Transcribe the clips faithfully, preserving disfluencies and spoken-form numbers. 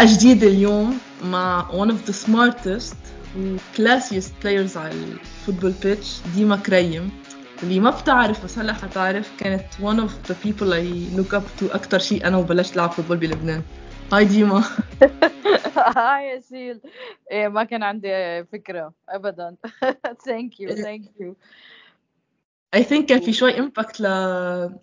حلقة جديدة اليوم مع one of the smartest و classiest players على الفوتبول بيتش, ديما كريم, اللي ما بتعرف بس هلا حتعرف. كانت one of the people I look up to أكتر شيء أنا وبلشت لعب فوتبول بلبنان. هاي ديما. هاي أسيل. إيه ما كان عندي فكرة أبدا. thank you thank you. I think كان في شوي إمباكت ل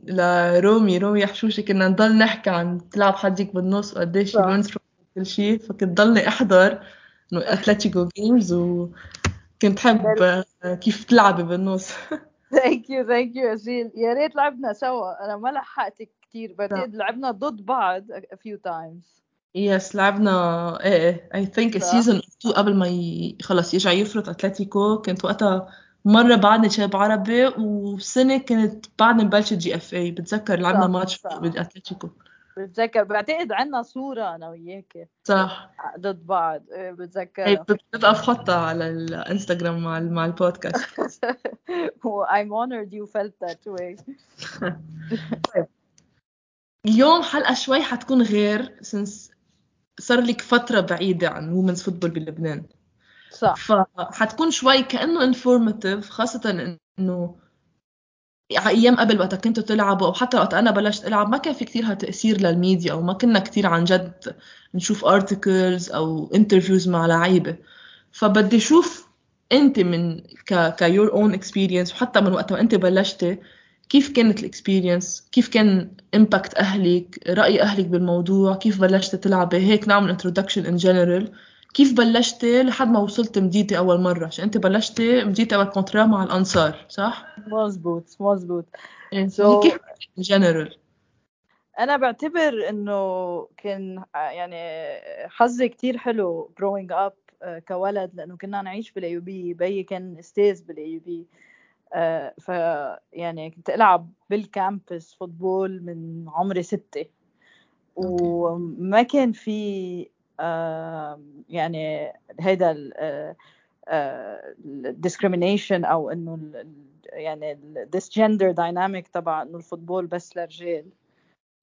لرومي رومي حشوشي. كنا نضل نحكي عن تلعب حديك بالنص وقديش يلونس كل شيء, فكنت ضلني أحضر إنه أتلتيكو جيمز وكنت حب كيف تلعبي بالنص. thank you thank you أسيل. يا ريت لعبنا سوا, أنا ما لحقتك كتير بعتقد. لعبنا ضد بعض a few times. يس لعبنا إيه I think a season two قبل ما ي... خلاص يرجع يفرط أتلتيكو. كنت وقتها مرة بعدني شاب عربي, وسنة كانت بعدني مبلشة جي اف اي. بتذكر لعبنا ماتش بالأتلتيكو, بتذكر بعتقد عنا صورة أنا وياك صح ضد بعض. بتذكر بتقف خطة على الانستغرام مع مع البودكاست. I'm honored you felt that way. اليوم حلقة شوي حتكون غير since صار لك فترة بعيدة عن وومنز فوتبول بلبنان صح, فحتكون شوي كأنه انفورماتيف, خاصة انه ايام قبل وقت كنتوا تلعبوا او حتى وقت انا بلشت العب ما كان في كتير هالتأثير للميديا, او ما كنا كتير عن جد نشوف articles او interviews مع لعيبة. فبدي شوف انت من ك your own experience, وحتى من وقت ما انت بلشت كيف كانت الاكسبيرينس, كيف كان امباكت اهلك, راي اهلك بالموضوع, كيف بلشت تلعبي. هيك نعمل انترودكشن ان جنرال, كيف بلشتي لحد ما وصلت مديتي أول مرة. عشان أنت بلشتي مديتي أول كونترا مع الأنصار صح؟ مزبوط مزبوط. so كيف جنرال؟ أنا بعتبر إنه كان يعني حظي كتير حلو growing up كولد, لأنه كنا نعيش بالأيوبي. بي كان استاذ بالأيوبي, ف يعني كنت ألعب بالكامبس فوتبول من عمري ستة, وما كان في آه يعني هيدا الديسكريمينيشن او انه ال يعني this gender dynamic تبع انه الفوتبول بس للرجال.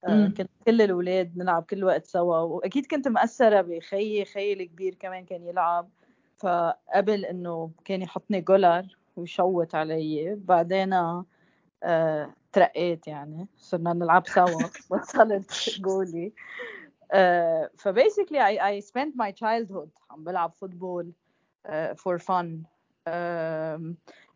آه كنت كل الاولاد نلعب كل وقت سوا, واكيد كنت مأثرة بخيي. خيي الكبير كمان كان يلعب, فقبل انه كان يحطني جولر ويشوت علي. بعدين آه ترقيت يعني صرنا نلعب سوا وصلت جولي. Uh, so basically I, I spent my childhood عم بلعب فوتبول uh, for fun uh,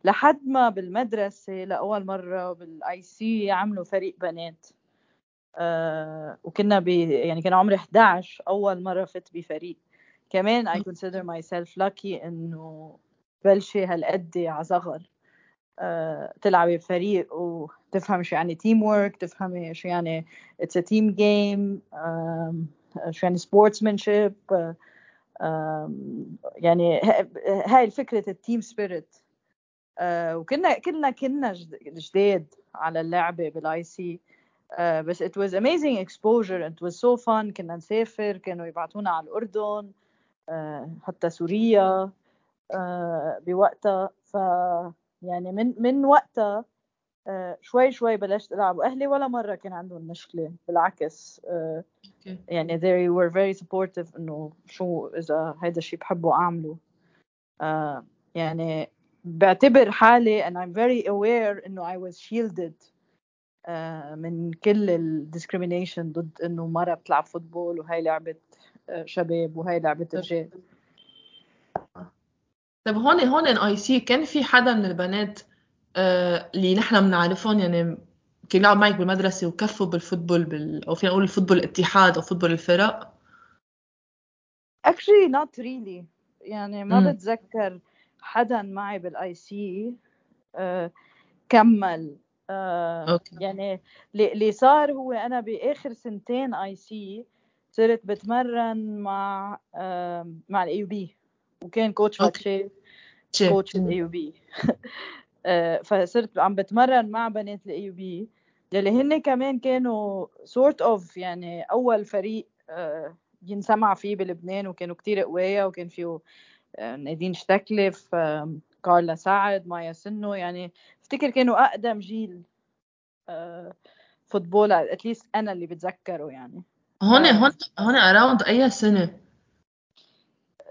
لحد ما بالمدرسة لأول مرة بالآي سي عملوا فريق بنات, uh, وكنا ب يعني كان عمري إحدى عشر أول مرة فت بفريق. كمان I consider myself lucky إنه بلشي هالقد عصغر uh, تلعبي بفريق و تفهم شو يعني تيم وورك, تفهم شو يعني it's a team game, um, شو يعني sportsmanship, uh, um, يعني هاي الفكرة التيم سبيريت. uh, وكنا كنا كنا جداد على اللعبة بالاي سي, uh, بس it was amazing exposure, it was so fun. كنا نسافر, كانوا يبعتونا على الأردن uh, حتى سوريا uh, بوقتها. ف يعني من من وقتها آه شوي شوي بلشت ألعب, وأهلي ولا مرة كان عندهم مشكلة بالعكس. آه okay. يعني they were very supportive إنه شو إذا هيدا الشيء بحبه أعمله. آه يعني بعتبر حالي and I'm very aware إنه I was shielded آه من كل ال discrimination ضد إنه مرة بتلعب فوتبول وهي لعبة آه شباب وهي لعبة رجال. طب هون هون إن آي سي كان في حدا من البنات اللي نحن بنعرفهم يعني كانوا يلعبوا معك بالمدرسة وكفوا بالفوتبول بال... أو فينا نقول الفوتبول الاتحاد أو فوتبول الفرق؟ Actually not really, يعني ما م. بتذكر حدا معي بالآي سي آه كمل. آه يعني اللي صار هو أنا بآخر سنتين آي سي صرت بتمرن مع آه مع الأي بي, وكان كوتش فاتشي كوتش الأي بي. فصرت عم بتمرن مع بنات الاي بي اللي هن كمان كانوا سورت اوف يعني اول فريق ينسمع فيه بلبنان, وكانوا كتير قويه, وكان فيه نادين شتيكلف, كارلا سعد, مايا سنو. يعني افتكر كانوا اقدم جيل فوتبول اتليست انا اللي بتذكره يعني هنا هنا هنا اراوند اي سنه؟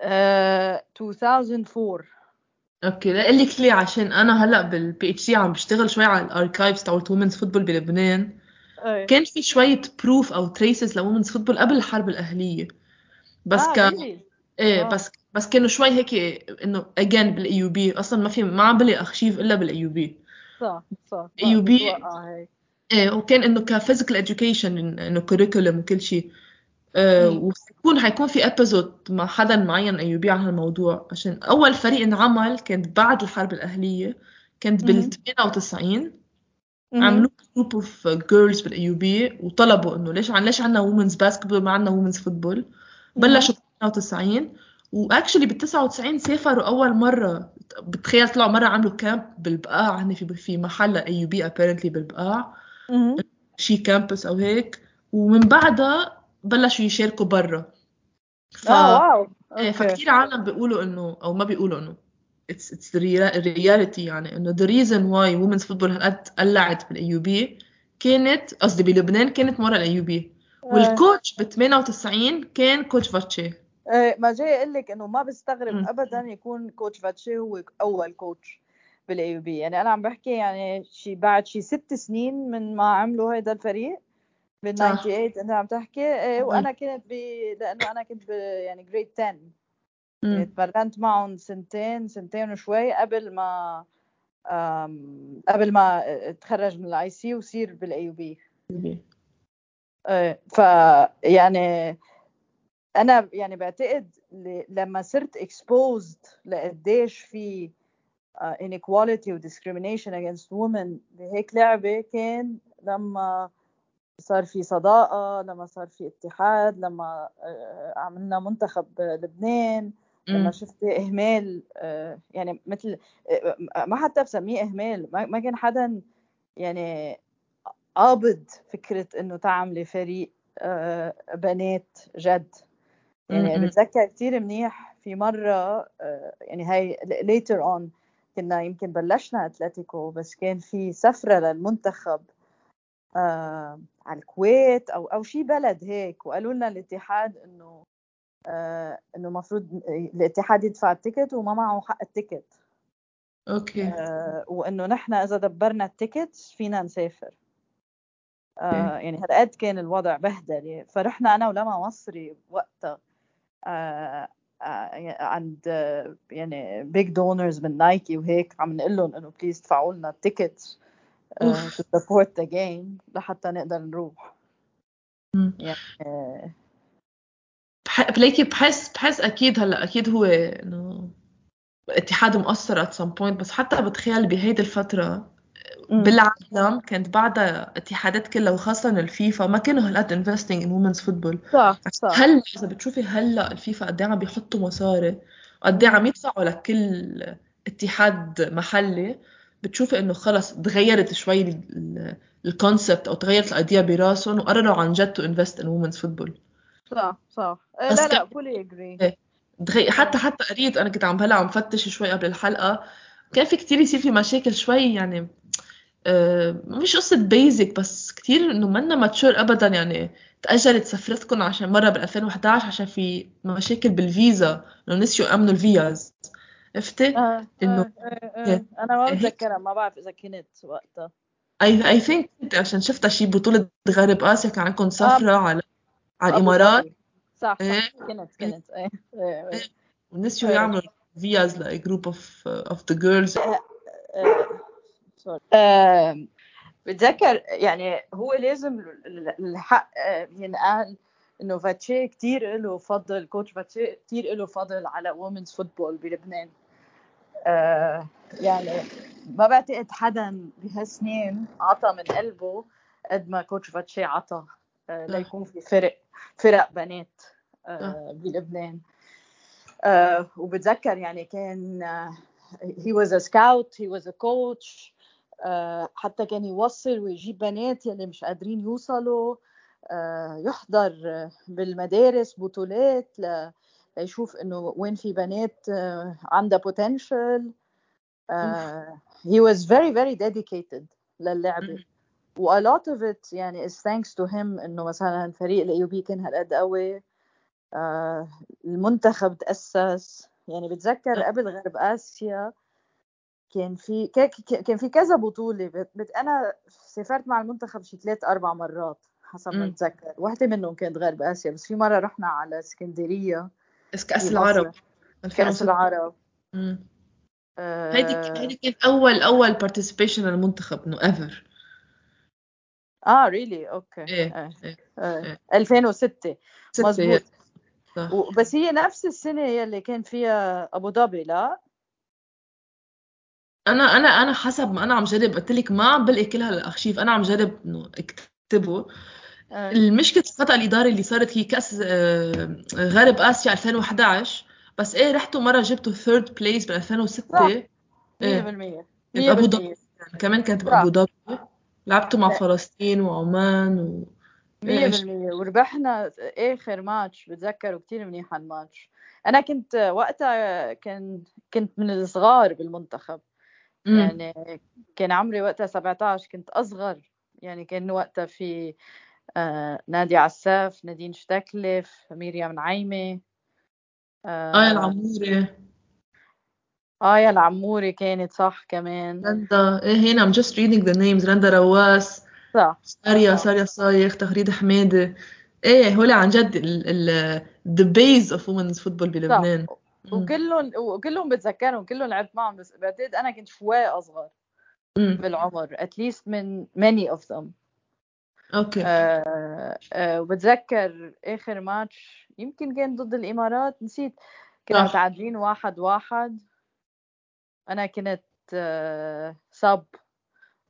آه، ألفين وأربعة. اوكي لا قال لك ليه، عشان انا هلا بالبي اتش سي عم بشتغل شوي على الاركايفز تاع وومنز فوتبول بلبنان. أي. كان في شويه بروف او تريسز لوومنز فوتبول قبل الحرب الاهليه، بس آه، كان إيه. ايه بس بس كانوا شوي هيك انه اجين بالاي يو بي، اصلا ما في ما عم بلي ارشيف الا بالاي يو بي. صح صح اي يو بي ايه، وكان انه كفيزيكال اديوكيشن انه كوريكولم وكل شيء. أه وسيكون حيكون في ابيزود مع حدا معين ايوبي عن هالموضوع، عشان اول فريق انعمل كانت بعد الحرب الاهليه، كانت بال ثمانية وتسعين عملوا جروب اوف جيرلز بالايوبي وطلبوا انه ليش عن ليش عندنا وومنز باسكتبول ما عندنا وومنز فوتبول. بلشوا ثمانية وتسعين واكشلي بال تسعة وتسعين سافروا اول مره، بتخيل طلعوا مره عملوا كامب بالبقاع هنا في في محل ايوبي ابيرنتلي بالبقاع شي كامبس او هيك، ومن بعدها بلشوا يشاركوا برا. ف... آه، واو. فكتير عالم بيقولوا انه او ما بيقولوا انه it's it's the reality، يعني انه the reason why women's football هالقد قلعت بالايوبي كانت قصدي بلبنان كانت مرة الايوبي. آه. والكوتش ب ثمانية وتسعين كان كوتش فاتشي. آه، ما جاي اقول لك انه ما بستغرب م. ابدا يكون كوتش فاتشي هو اول كوتش بالايوبي. يعني انا عم بحكي يعني شي بعد شي ست سنين من ما عملوا هيدا الفريق بال ثمانية وتسعين. انت عم تحكي وانا كنت ب لانه انا كنت ب... يعني جريد عشرة اتمرنت معهم سنتين سنتين وشوي قبل ما أم... قبل ما اتخرج من الاي سي وصير بالاي بي. ف يعني انا يعني بعتقد ل... لما صرت اكسبوزد لقديش في انيكواليتي وديسكريمينيشن اجينست وومن بهيك لعبه، كان لما صار في صداقة، لما صار في اتحاد، لما عملنا منتخب لبنان، لما شفت إهمال يعني مثل ما حتى بسميه إهمال، ما كان حدا يعني قابض فكرة إنه تعمل فريق بنات جد. يعني بتذكر كتير منيح في مرة يعني هاي later on كنا يمكن بلشنا أتلتيكو، بس كان في سفرة للمنتخب آه، على الكويت أو أو شي بلد هيك، وقالوا لنا الاتحاد إنه آه، إنه مفروض الاتحاد يدفع التيكت وما معه حق التيكت. أوكي. آه، وإنه نحن إذا دبرنا التيكت فينا نسافر. آه، يعني هالقد كان الوضع بهدلة. فرحنا أنا ولما مصري وقتها آه، آه، عند آه، يعني big donors من نايكي وهيك، عم نقول لهم إنه بليز دفعوا لنا التيكت to support the game لحتى نقدر نروح. يعني بلاكي بحس بحس أكيد هلا أكيد هو إنه اتحاد مؤثر at some point، بس حتى بتخيل بهيدي الفترة بالعالم كانت بعد اتحادات كلها وخاصة الفيفا ما كانوا هالقد investing in women's football. صح صح. هلا إذا بتشوفي هلا الفيفا قد إيه عم بيحطوا مصاري، قد إيه عم يدفعوا لكل اتحاد محلي، بتشوفي انه خلص تغيرت شوي الكونسبت او تغيرت الايديا براسهم وقرروا عن جد تو انفست ان وومنز فوتبول. صح صح. لا لا بولي اجري. حتى حتى قريت انا كنت عم هلا عم فتش شوي قبل الحلقه، كان في كتير يصير في مشاكل شوي يعني آه مش قصه بيزك بس كتير انه منا ماتشور ابدا. يعني تاجلت سفرتكم عشان مره بال ألفين وإحدى عشر عشان في مشاكل بالفيزا انه نسيوا امنوا الفيز. افتي آه، انه آه، آه، آه. انا ما بتذكرها، ما بعرف اذا كنت وقتها اي اي ثينك عشان شفتها شي بطوله غرب اسيا كان عندكم سفره آه. على على آه. الامارات. صح, صح. آه. كنت كنت اي آه. ونسيوا آه. يعملوا فياز لاي جروب اوف اوف ذا جيرلز. بتذكر يعني هو لازم الحق ينقال انه فاتشي كتير له فضل، كوتش فاتشي كتير له فضل على وومنز فوتبول بلبنان. آه يعني ما بعتقد حدا بهالسنين عطى من قلبه قد ما كوتش فاتشي عطى آه ليكون في فرق فرق بنات آه بلبنان. آه وبتذكر يعني كان آه he was a scout he was a coach آه حتى كان يوصل ويجيب بنات يلي مش قادرين يوصلوا، آه يحضر بالمدارس بطولات ليشوف انه وين في بنات آه عندها potential. آه he was very very dedicated للعبة و a lot of it يعني is thanks to him إنه مثلا فريق ال إيه يو بي كان هالقد قوي. آه المنتخب تأسس يعني بتذكر قبل غرب آسيا كان في كان في كذا بطولة بت... بت... أنا سافرت مع المنتخب شي ثلاث أربع مرات حسب ما بتذكر. واحدة منهم كانت غرب آسيا، بس في مرة رحنا على اسكندرية كأس العرب كأس العرب امم آه... هيدي هيدي كانت أول أول participation للمنتخب إنه ever. آه really أوكي إيه. آه. إيه. آه. ألفين وستة مظبوط. بس هي نفس السنة هي اللي كان فيها أبو ظبي. لا أنا أنا أنا حسب ما أنا عم جرب قلت لك ما عم بلقي كل هالأرشيف، أنا عم جرب إنه أكتبه. آه. المشكلة الخطأ الإداري اللي صارت هي كأس غرب آسيا ألفين وإحدى عشر، بس إيه رحتوا مرة جبتوا ثيرد بلايس بال ألفين وستة مية بالمية أبو ظبي كمان كانت بأبو ظبي. لعبتوا مع فلسطين وعمان و مية بالمية وربحنا آخر ماتش بتذكر، وكتير منيح الماتش. أنا كنت وقتها كان كنت من الصغار بالمنتخب م. يعني كان عمري وقتها سبعتاشر، كنت أصغر يعني. كان وقتها في آه نادية عساف، نادين شتيكلف، ميريام نعيمة، آه آية العموري آية العموري كانت صح كمان، رندا إيه هنا I'm just reading the names رندا رواس صح. ساريا ساريا صايغ، تغريدة حمادة، ايه هول عن جد ال ال the base of women's football بلبنان. وكلهم وكلهم بتذكرهم، كلهم لعبت معهم، بس بعتقد انا كنت شوي اصغر م. بالعمر at least من many of them. اوكي آه آه وبتذكر اخر ماتش يمكن كان ضد الامارات، نسيت كنا متعادلين واحد واحد، انا كنت آه سب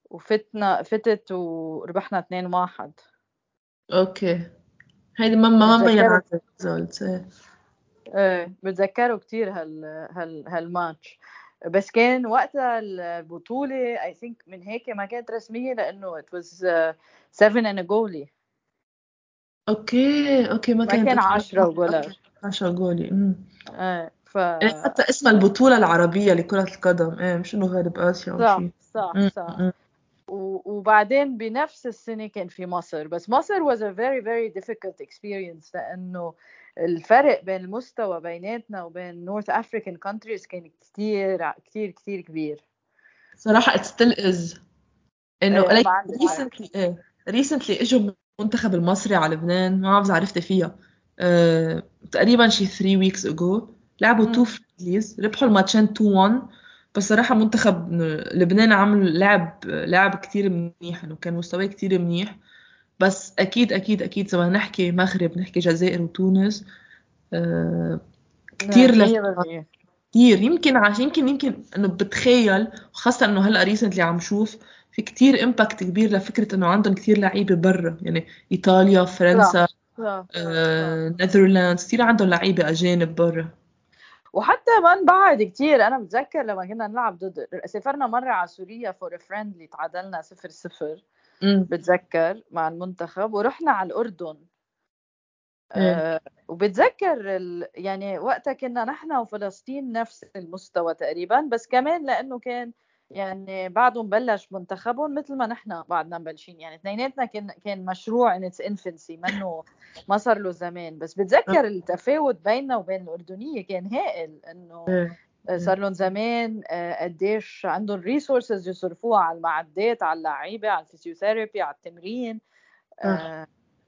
وفتنا فتت وربحنا اتنين واحد. اوكي هيدي ماما ماما يعني ريزلت ايه بتذكروا كتير هال هال هالماتش. بس كان وقتها البطولة I think من هيك ما كانت رسمية لأنه it was seven and a goalie. اوكي اوكي ما كان ما كان عشرة جولر عشرة جولي امم ايه ف... حتى اسم البطولة العربية لكرة القدم ايه مش انه غرب آسيا او شيء صح صح. وبعدين بنفس السنة كان في مصر، بس مصر was a very very difficult experience لأنه الفرق بين المستوى بيناتنا وبين North African countries كان كتير كتير كتير كبير صراحة. it still is إنه like recently uh, recently إجوا منتخب المصري على لبنان، ما بعرف عرفت فيها uh, تقريبا شي three weeks ago لعبوا two friendlies ربحوا الماتشين two one. بس صراحة منتخب لبنان عمل لعب لعب كتير منيح، إنه كان مستواه كتير منيح. بس أكيد أكيد أكيد سواء نحكي مغرب نحكي جزائر وتونس آه كتير لف... كتير يمكن عشان يمكن يمكن إنه بتخيل، وخاصة إنه هلا ريسنت اللي عم شوف في كتير إمباكت كبير لفكرة إنه عندهم كتير لعيبة برا، يعني إيطاليا فرنسا آه نيذرلاندز كتير عندهم لعيبة أجانب برا. وحتى من بعد كتير أنا بتذكر لما كنا نلعب ضد سافرنا مرة على سوريا فور ا فريندلي تعادلنا صفر صفر بتذكر مع المنتخب، ورحنا على الأردن آه وبتذكر ال... يعني وقتها كنا نحن وفلسطين نفس المستوى تقريبا، بس كمان لأنه كان يعني بعدهم بلش منتخبهم مثل ما نحن بعدنا مبلشين، يعني اثنيناتنا كان كان مشروع in its infancy منه ما صار له زمان. بس بتذكر التفاوت بيننا وبين الأردنية كان هائل، انه صار لهم زمان قديش عندهم ريسورسز يصرفوها على المعدات، على اللعيبة، على الفيزيوثيرابي، على التمرين.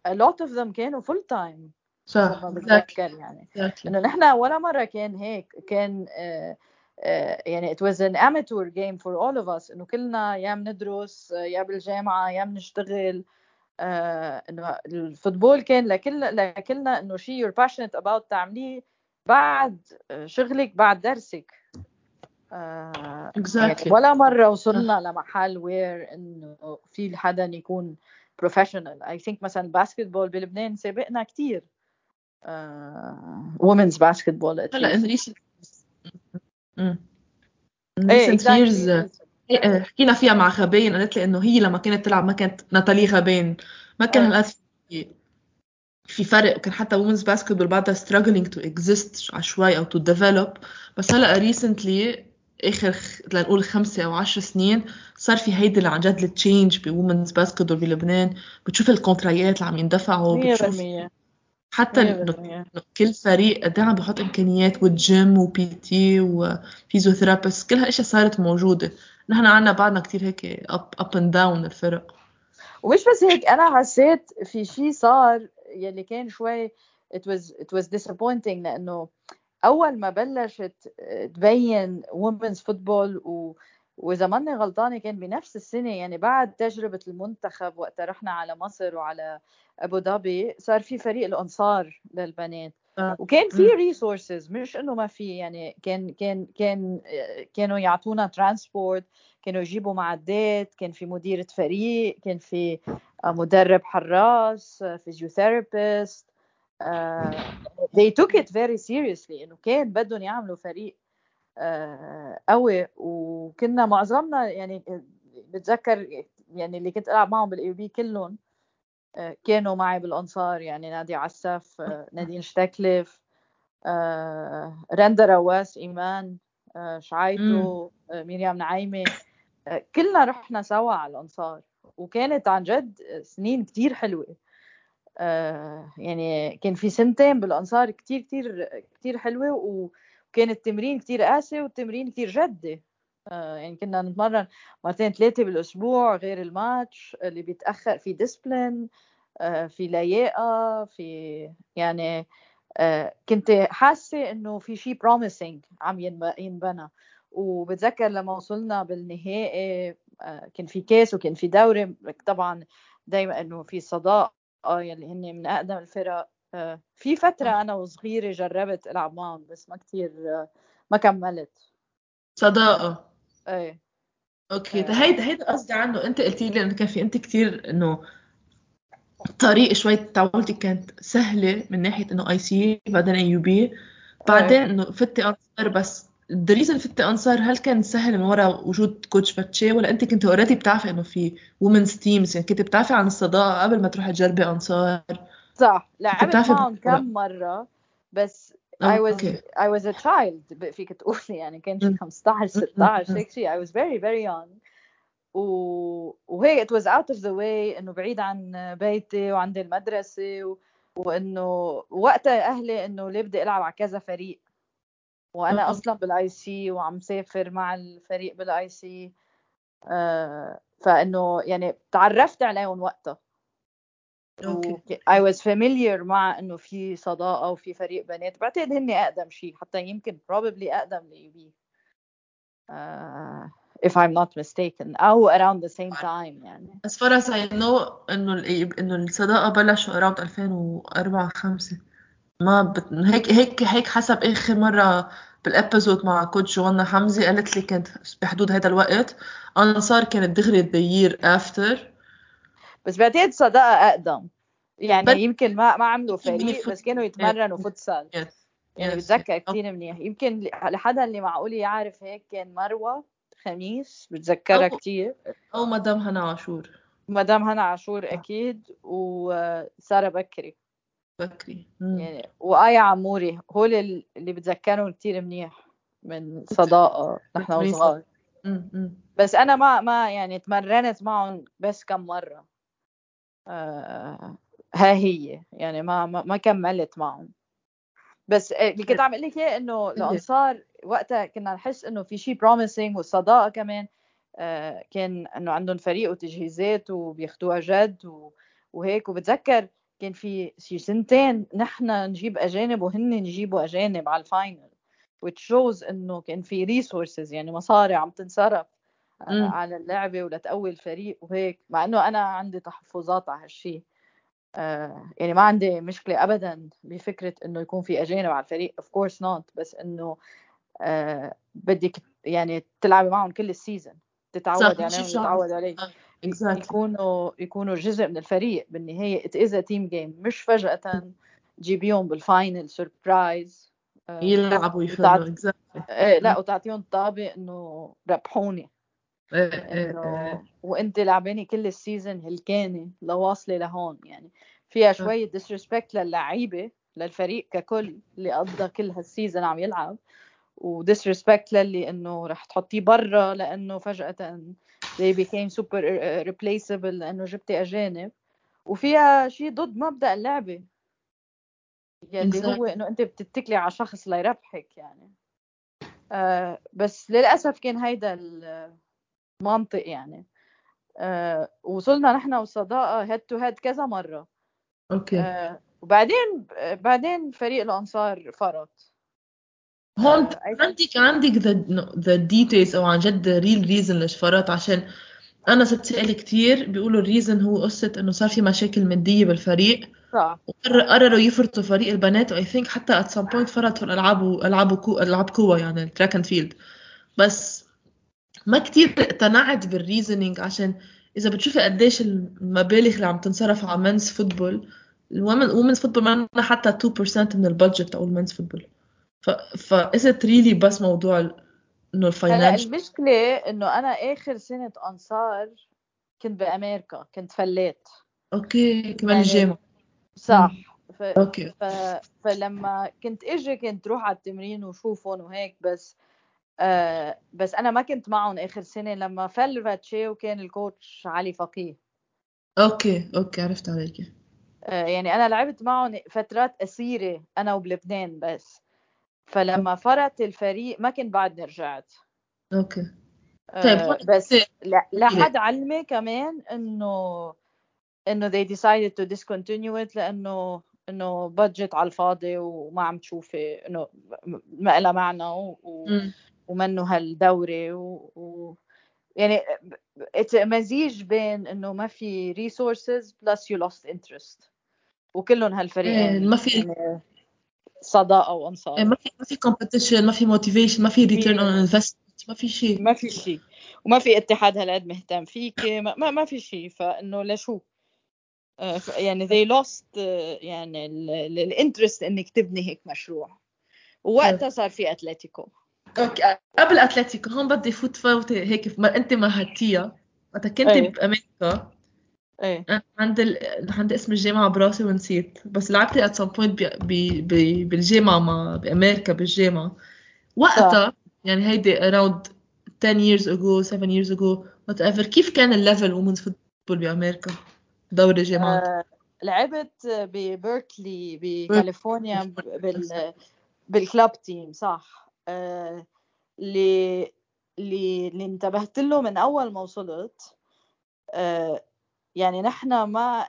a lot of them كانوا full time صح. بتذكر يعني انه نحن ولا مرة كان هيك، كان يعني it was an amateur game for all of us إنه كلنا يا بندرس يا بالجامعة يا بنشتغل. إنه الفوتبول كان لكل لكلنا إنه شيء you're passionate about تعمليه بعد شغلك بعد درسك. exactly. ولا مرة وصلنا لمحل where إنه في حدا يكون professional. I think مثلا الباسكتبول بلبنان سابقنا كتير women's basketball. هلا إدريس recent years حكينا فيها مع غبين، قالت لي انه هي لما كانت تلعب ما كانت ناتالي غبين ما كان هالقد في في فرق، وكان حتى وومنز باسكتبول بعدها struggling to exist شوي او to develop. بس هلا recently اخر لنقول خمسة او عشر سنين صار في هيدا اللي عن جد التشينج بومنز باسكتبول بلبنان. بتشوف الكونترايات اللي عم يندفعوا، بتشوف حتى كل فريق قد ايه عم بحط امكانيات، والجيم وبي تي وفيزيوثيرابيست، كلها اشياء صارت موجوده. نحن عنا بعدنا كتير هيك اب اند داون الفرق. ومش بس هيك، انا حسيت في شيء صار يلي كان شوي it was it was disappointing، لانه اول ما بلشت تبين وومنز فوتبول، وإذا ماني غلطانة كان بنفس السنة، يعني بعد تجربة المنتخب وقت رحنا على مصر وعلى أبو ظبي، صار في فريق الأنصار للبنات، وكان في ريسورسز، مش إنه ما في، يعني كان كان كان كانوا يعطونا ترانسبورت، كانوا يجيبوا معدات، كان في مديرة فريق، كان في مدرب حراس، فيزيوثيرابيست. they took it very seriously، إنه كان بدهم يعملوا فريق قوي. وكنا معظمنا يعني بتذكر يعني اللي كنت ألعب معهم بالأيوبي كلهم كانوا معي بالأنصار، يعني نادية عساف، نادين شتيكليف، رندا رواس، إيمان، شعيتو، ميريام نعيمة، كلنا رحنا سوا على الأنصار، وكانت عن جد سنين كتير حلوة. يعني كان في سنتين بالأنصار كتير كتير كتير حلوة، و كان التمرين كتير قاسي والتمرين كتير جدي. آه يعني كنا نتمرن مرتين ثلاثة بالأسبوع غير الماتش، اللي بيتأخر في ديسبلين، آه في لياقة، في يعني آه كنت حاسة إنه في شيء بروميسينج عم ينبنى. وبتذكر لما وصلنا بالنهائي، آه كان في كاس وكان في دوري، طبعا دايما إنه في صداقة يلي هن من أقدم الفرق. في فترة أنا وصغيرة جربت ألعب معهم بس ما كتير ما كملت صداقة. ايه اوكي، ده هيدا هيدا قصدي عنه. انت قلتي لي انه كان في انت كتير انه الطريق شوي تعودتي كانت سهلة من ناحية انه اي سي، بعدين اي يو بي، بعدين انه فتي انصار. بس الريزن فتي انصار هل كان سهل من وراء وجود كوتش فاتشي، ولا انت كنت قراتي بتعرفي انه في وومنز تيمز، يعني كنت بتعرفي عن الصداقة قبل ما تروحي تجربي انصار؟ صح، لعبت معهم كم مرة بس I was I was a child، فيك تقولي يعني كان شي خمستعش ستعش هيك شي. I was very very young، و وهي it was out of the way، إنه بعيد عن بيتي وعند المدرسة، و... وإنه وقتها أهلي إنه ليه بدي ألعب على كذا فريق وأنا أصلا بالآي سي وعم سافر مع الفريق بالآي سي. آه... فإنه يعني تعرفت عليهم وقتها. Okay. I was familiar مع إنه في صداقة وفي فريق بنات، بعتقد هني أقدم شيء، حتى يمكن probably أقدم لي uh, if I'm not mistaken أو around the same time. يعني as far as I know إنه إنه الصداقة بلش around ألفين وأربعة خمسة، ما بت... هيك هيك هيك حسب آخر مرة بالابيزود مع كوتش جوانا حمزة قالت لي كانت بحدود هذا الوقت. أنصار كانت دغري the year after، بس بعتقد صداقة أقدم، يعني يمكن ما ما عملوا فريق بس كانوا يتمرنوا فوتسال. يعني بتذكر كتير منيح، يمكن لحدا اللي معقول يعرف هيك كان مروة خميس، بتذكرها كتير، أو مدام هنا عاشور، مدام هنا عاشور أكيد، وسارة بكري بكري يعني، وآية عموري، هول اللي بتذكرهم كتير منيح من صداقة نحن وصغار. بس أنا ما ما يعني تمرنت معهم بس كم مرة، آه ها هي يعني ما ما كملت معهم. بس اللي كنت عم اقول لك اياه انه الانصار وقتها كنا نحس انه في شيء بروميسينج، والصداقه كمان آه كان انه عندهم فريق وتجهيزات وبياخدوها جد و... وهيك. وبتذكر كان في شي سنتين نحن نجيب اجانب وهن نجيبوا اجانب على الفاينل، which shows انه كان في ريسورسز، يعني مصاري عم تنصرف على اللعبة ولتقوي الفريق وهيك. مع أنه أنا عندي تحفظات على هالشي، آه يعني ما عندي مشكلة أبدا بفكرة أنه يكون في أجانب على الفريق، of course not، بس أنه آه بدك يعني تلعبي معهم كل السيزن، تتعود عليهم وتتعود عليه، يكونوا يكونوا جزء من الفريق بالنهاية. it is a team game، مش فجأة تجيبيهم بالفاينل سوربرايز آه يلعبوا يفلوا وتعت... آه لا وتعطيهم طابق أنه ربحوني، إنه وأنت لعباني كل السيزن هالكاني لواصلة لهون. يعني فيها شوية ديسريسبكت للعيبة للفريق ككل اللي قضى كل هالسيزن عم يلعب، وديسريسبكت للي انه رح تحطيه برا لانه فجأة they became super replaceable لانه جبتي اجانب. وفيها شيء ضد مبدأ اللعبة يلي هو انه انت بتتكلي على شخص ليربحك يعني. آه بس للأسف كان هيدا المنطق يعني. آه وصلنا نحن والصداقة هيد تو هيد كذا مرة. اوكي. آه وبعدين بعدين فريق الأنصار فرط. هون عندك عندك ذا ديتيلز او عن جد ريل ريزن ليش فرط. عشان انا صرت سأل كتير بيقولوا الريزن هو قصة انه صار في مشاكل مادية بالفريق صح، وقرروا يفرطوا فريق البنات. واي ثينك حتى ات سام بوينت فرطوا الالعاب والعاب كو العاب قوه يعني التراك اند فيلد. بس ما كتير اقتنعت بالريزنينج عشان اذا بتشوفي قديش المبالغ اللي عم تنصرف على منز فوتبول الومن وومنز فوتبول ما حتى two percent من البادجت او المنز فوتبول. ف ف ازت ريلي بس موضوع انه الفاينانس. المشكله انه انا اخر سنه انصار كنت بامريكا، كنت فليت اوكي كمان يعني الجيم صح. ف... أوكي. ف... فلما كنت اجي كنت روح على التمرين وشوفهم وهيك بس. آه بس انا ما كنت معهم اخر سنه لما فل فاتشي وكان الكوتش علي فقيه. اوكي اوكي عرفت عليك. آه يعني انا لعبت معهم فترات قصيره انا وبلبنان بس. فلما فرط الفريق ما كنت بعد رجعت. اوكي. آه بس لحد علمي كمان انه انه they decided to discontinue it لانه انه بادجت على الفاضي وما عم تشوفي انه ما إلها معنى و... ومنه هالدوري و... و... يعني مزيج بين انه ما في resources plus you lost interest وكلهم هالفريقين ما في صداقة وانصار، ما في ما في competition، ما في motivation، ما في return on investment، ما في شيء ما في شيء وما في اتحاد هالقد مهتم فيك، ما ما, ما في شيء. فانه لشو يعني they lost يعني الانترست انك تبني هيك مشروع. ووقتها صار في أتلتيكو. اوكي قبل أتلتيكو هون بدي فوت فوت هيك. ما انت مهتية وقت كنت أيه. بأمريكا ايه عند ال... عند اسم الجامعة براسي ونسيت، بس لعبتي at some point ب... ب... ب... بالجامعة ما... بأمريكا بالجامعة وقتها يعني هيدي around ten years ago seven years ago whatever. كيف كان الليفل women's football بأمريكا دوري جامعات؟ آه، لعبت ببيركلي بكاليفورنيا بال بالكلاب تيم صح. آه، اللي اللي انتبهت له من أول ما وصلت آه، يعني نحن ما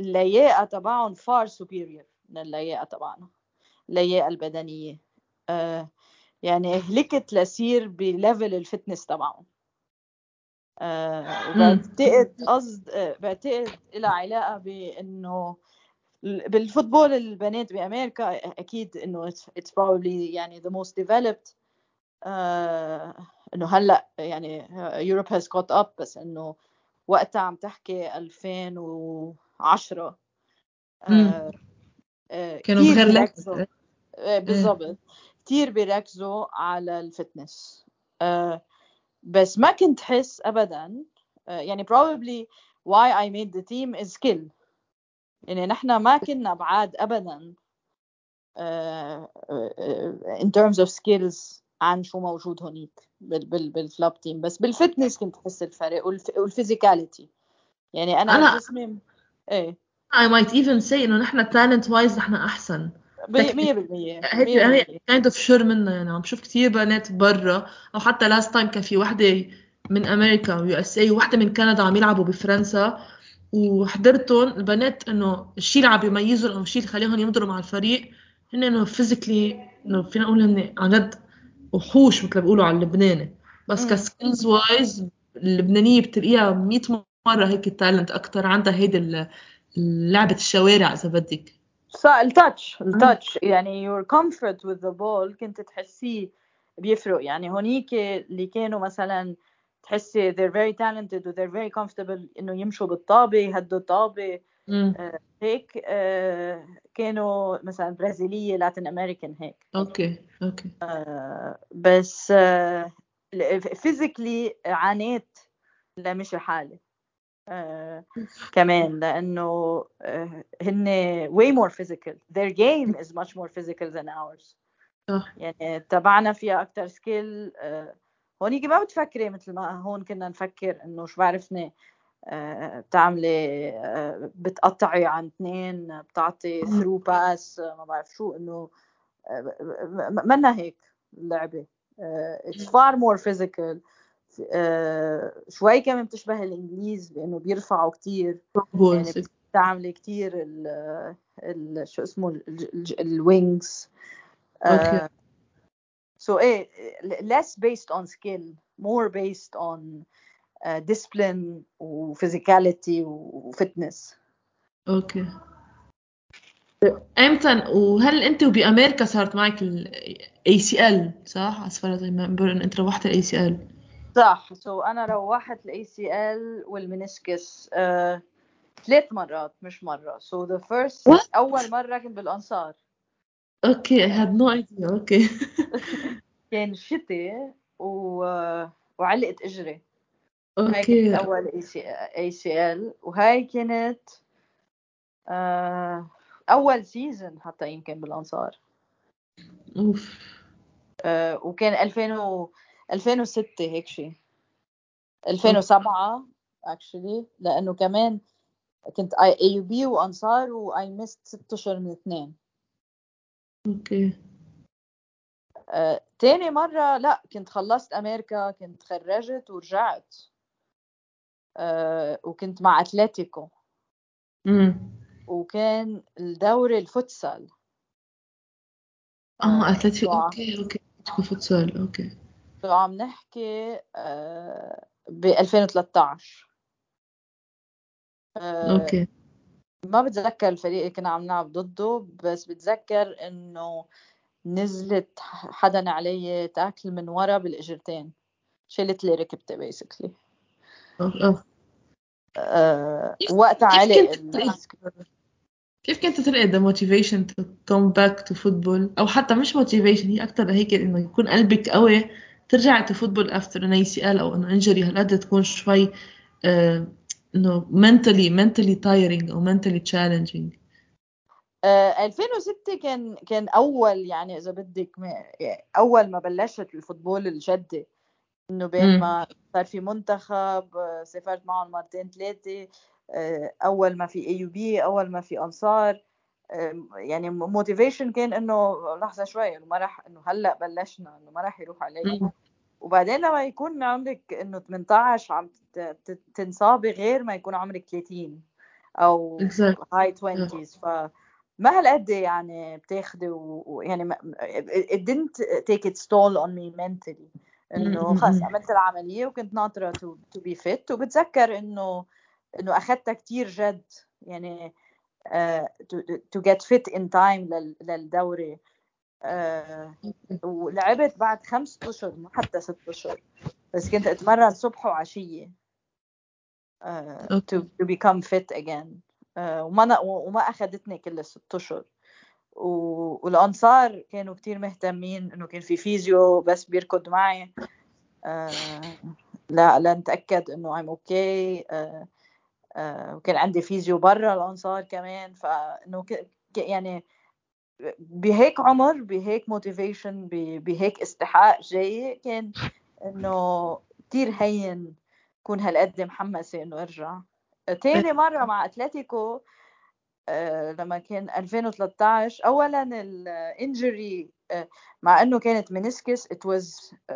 اللياقة تبعهم far superior من اللياقة تبعنا، اللياقة البدنية. آه، يعني هلكت لسير بليفل الفتنس تبعهم. أه بعتقد قصد أه بعتقد إلى علاقة بأنه بالفوتبول البنات بأمريكا أكيد أنه it's probably يعني the most developed. أه أنه هلأ يعني Europe has caught up بس أنه وقتها عم تحكي twenty ten أه أه كانوا بغير لك بالضبط كتير بيركزوا على الفتنس. أه بس ما كنت حس أبداً يعني probably why I made the team is skill. يعني نحنا ما كنا بعاد أبداً in terms of skills عن شو موجود هونيك بالكلاب تيم. بس بالفتنس كنت حس الفرق والفيزيكاليتي. يعني أنا, أنا جسمي إيه I might even say إنه نحنا talent wise نحنا أحسن مية بالمية. هذه kind of sure مننا يعني. عم بشوف كتير بنات برا أو حتى last time كان في واحدة من أمريكا و يو إس إيه وواحدة من كندا عم يلعبوا بفرنسا وحضرتهم البنات إنه الشيء اللي عم بيميزهم أو الشيء اللي خليهم يمضروا مع الفريق هن إنه physically إنه فينا نقول إنه عناد وحوش مثل بيقولوا على اللبناني. بس كسكيلز وايز اللبنانية بتلاقيها مية مرة هيك التالنت أكتر عندها. هيدا لعبة الشوارع إذا بدك صح. التاتش التاتش يعني your comfort with the ball كنت تحسيه بيفرق. يعني هونيك اللي كانوا مثلا تحسي they're very talented و they're very comfortable انه يمشوا بالطابة يهدوا الطابة. آه هيك آه كانوا مثلا برازيلية لاتين امريكان هيك. اوكي اوكي. آه بس آه فيزيكلي عانيت لمشي حالي. آه، كمان لأنه آه، هن way more physical. Their game is much more physical than ours. صح. يعني تبعنا فيها أكتر سكيل. هونيكي ما بتفكري مثل ما هون كنا نفكر إنه شو بعرفني بتعملي بتقطعي عن اثنين بتعطي ثرو باس ما بعرف شو، إنه منا هيك اللعبة. It's far more physical. شوي كمان بتشبه الإنجليز بإنه بيرفعوا كتير، يعني بتعملي كتير ال ال شو اسمه الوينجز. Okay. Uh, so eh, less based on skill, more based on uh, discipline و physicality و fitness. Okay. أمتى وهل أنت وبأمريكا صارت معك ال إيه سي إل صح؟ أسفلت إن أنت روحت ال إيه سي إل صح. so أنا روحت ال إيه سي إل والمنسكس uh, ثلاث مرات مش مرة. so the first What? أول مرة كنت بالأنصار. اوكي هاد نو ايديا. اوكي كان شتي و... وعلقت اجري. اوكي هاي كانت اول اي سي ال، وهاي كانت اول سيزن حتى يمكن بالانصار. اوف. وكان ألفين وستة هيك شيء ألفين وسبعة اكشلي، لانه كمان كنت اي بي وانصار واي مست ستة اشهر من الاثنين. اوكي. آه، تاني مرة لا كنت خلصت أمريكا، كنت خرجت ورجعت. آه، وكنت مع أتلتيكو. امم وكان الدوري الفوتسال. اه أتلتيكو. اوكي اوكي أتلتيكو فوتسال. اوكي. عم نحكي آه، ب ألفين وثلاثة عشر. آه، اوكي. ما بتذكر الفريق كنا عم نلعب ضده، بس بتذكر انه نزلت حدا علي تاكل من ورا بالاجرتين، شلت لي ركبتي بيسكلي. اه وقتها علي كيف كنت تلاقي the motivation to come back to football، او حتى مش motivation، هي اكتر هيك انه يكون قلبك قوي ترجع to football after an إيه سي إل او an injury هالقد تكون شوي آه no mentally mentally tiring أو mentally challenging. uh, ألفين وستة كان كان أول، يعني إذا بدك ما يعني أول ما بلشت الفوتبول الجدي، إنه بين ما صار في منتخب سافرت معهم مرتين ثلاثة، أول ما في إيه يو بي أول ما في أنصار، يعني motivation كان إنه لحظة شوي إنه ما راح إنه هلأ بلشنا إنه ما راح يروح علينا. وبعدين لما يكون عمرك انه ثمانية عشر عم تنصابي غير ما يكون عمرك ثلاثين او هاي عشرين، فما هالقد يعني بتاخدي ويعني it didn't take its toll on me mentally، انه خلاص عملت العمليه وكنت ناطره to be fit. وبتذكر انه انه اخذتها كتير جد، يعني uh, to, to get fit in time للدوري. آه، ولعبت بعد خمس أشهر حتى ست أشهر، بس كنت أتمرن صبح وعشية آه، okay. to, to become fit again. آه، وما وما أخذتني كل الست أشهر. والأنصار كانوا كتير مهتمين، إنه كان في فيزيو بس بيركض معي آه، لا لنتأكد إنه I'm okay. آه، آه، وكان عندي فيزيو برا الأنصار كمان، فإنه ك... يعني بهيك عمر بهيك موتيفيشن بهيك استحقاق جاي، كان انه كتير هين كون هالقد محمسة انه ارجع. تاني مرة مع اتلتيكو آه لما كان ألفين وثلاثة عشر، اولا الانجري آه مع انه كانت منسكس it was uh,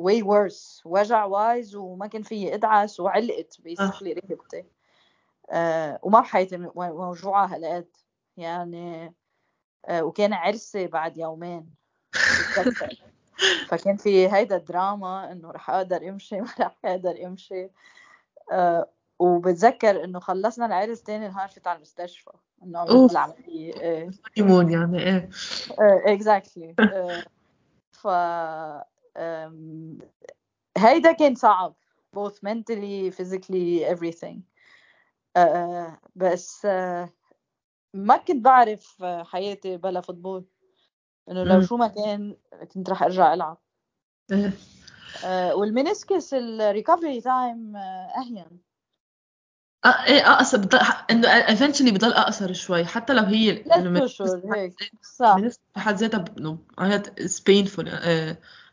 way worse، وجع وايز وما كان فيه ادعس وعلقت بيسكلي ركبتي آه وما بحياتي موجوعة هالقد يعني. وكان عرسي بعد يومين فكان في هيدا الدراما انه رح اقدر امشي ما رح اقدر امشي. وبتذكر انه خلصنا العرس تاني نهار فيت على المستشفى انه عملت العملية ايمون يعني ايه اكزاكتلي. ف هيدا كان صعب both mentally physically everything. بس ما كنت بعرف حياتي بلا فوتبول، انه لو شو ما كان كنت رح ارجع العب. والمينيسكس الريكفري تايم اهين اه ايه اقصر بضل... انه ايفنتشلي بضل اقصر شوي حتى لو هي لا تشعر هيك صح في حد ذاتها بنو هاد سبينفول.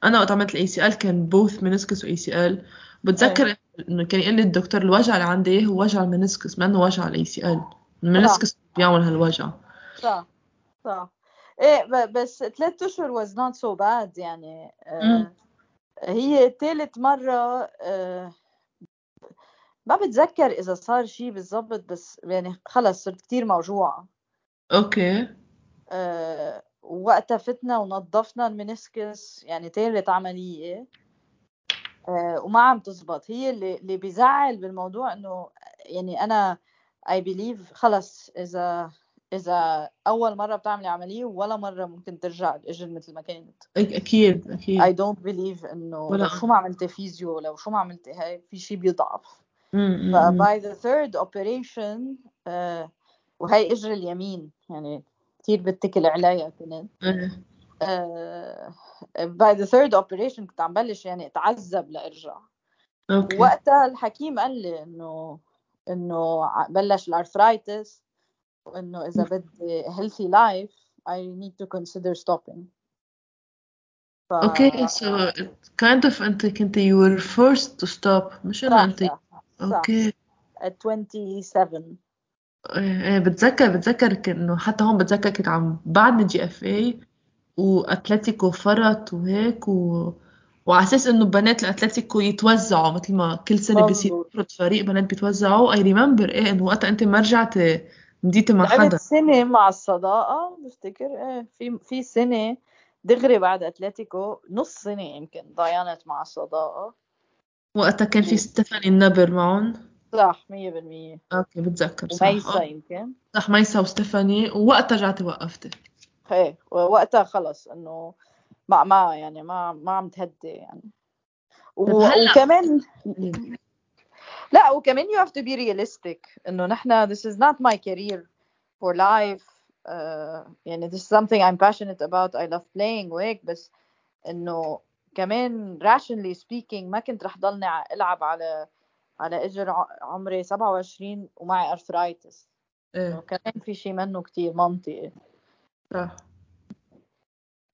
انا وقت عملت الاي سي ال كان بوث منسكس واي سي ال بتذكر انه كان يقول لي الدكتور الوجع اللي عندي هو وجع المنسكس ما انه وجع الاي سي ال. المنسكس بيعمل هالوجع صح صح ايه بس ثلاث اشهر was not so bad يعني. آه هي ثالث مره آه ما بتذكر اذا صار شيء بالضبط بس يعني خلص صرت كتير موجوعه. اوكي آه وقتها فتنا ونظفنا المنسكس يعني ثالث عمليه آه وما عم تزبط. هي اللي اللي بيزعل بالموضوع انه يعني انا I believe خلص اذا إذا أول مرة بتعملي عملية ولا مرة ممكن ترجع الأجل مثل ما كانت. أكيد أكيد. I don't believe إنه شو ما عملتي فيزيو ولا شو ما عملتي هاي في شيء بيضعف. ب by the third operation uh, وهي إجر اليمين يعني كتير بتكل عليها كنت. uh, by the third operation كنت عم بلش يعني أتعذب لأرجع. Okay. وقتها الحكيم قال لي إنه إنه بلش الأرثرايتس. وإنه إذا بدي healthy life I need to consider stopping. ف... okay so kind of أنت كنت you were forced to stop مش أنا أنت okay at twenty-seven. إيه بتذكر بتذكر كأنه حتى هون بتذكر كنت عم بعد الجي اف اي وأتلتيكو فرط وهيك و... وعلى أساس إنه بنات الأتلتيكو يتوزعوا مثل ما كل سنة بيصير فريق بنات بيتوزعوا. I remember إيه إنه وقت أنت ما رجعت مديت مع حدا. لعبت سنة مع الصداقة بفتكر ايه في في سنة دغري بعد أتلتيكو نص سنة يمكن ضيانت مع الصداقة. وقتها كان في ستيفاني النبر معهم صح مية بالمية. اوكي بتذكر صح ميسا يمكن صح ميسا وستيفاني. ووقتها رجعت وقفت ايه وقتها خلص انه ما ما يعني ما ما عم تهدي يعني و... وكمان لا وكمان you have to be realistic إنه نحنا this is not my career for life uh, يعني this is something I'm passionate about I love playing وهيك بس إنه كمان rationally speaking ما كنت رح ضلني ألعب على على إجر عمري سبعة وعشرين ومعي أرثرايتس إيه. كمان في شيء منه كتير منطقي صح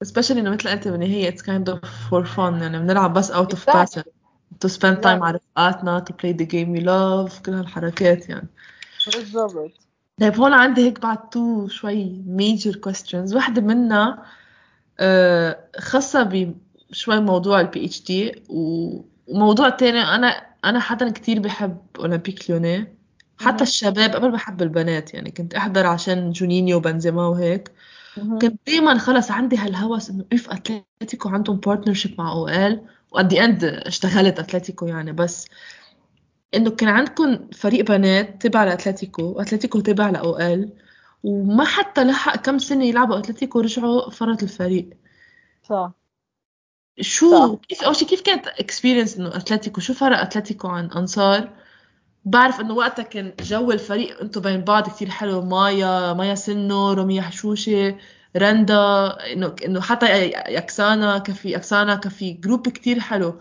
especially إنه مثل أنت بالنهاية it's kind of for fun يعني بنلعب بس out of passion to spend time مع رفقاتنا to play the game we love كل هالحركات يعني بالضبط. طيب هون عندي هيك بعد تو شوي major questions واحدة منها خاصة بشوي موضوع البي اتش دي وموضوع تاني أنا أنا حدا كتير بحب أولمبيك ليوني حتى الشباب قبل بحب البنات يعني كنت أحضر عشان جونينيو وبنزيما وهيك كنت دايما خلص عندي هالهوس إنه إف أتلتيكو عندهم partnership مع أو إل وقد دي أند اشتغلت أتلتيكو يعني بس إنه كان عندكم فريق بنات تبع لأتلتيكو وأتلتيكو تبع لأو إل وما حتى لحق كم سنة يلعبوا أتلتيكو ورجعوا فرط الفريق صح شو كيف أو شي كيف كانت experience إنه أتلتيكو شو فرق أتلتيكو عن أنصار؟ بعرف إنه وقتها كان جو الفريق أنتوا بين بعض كتير حلو مايا مايا سنو رومي حشوشة رندا إنه إنه حتى أكسانا كفي أكسانا كفي جروب كتير حلو.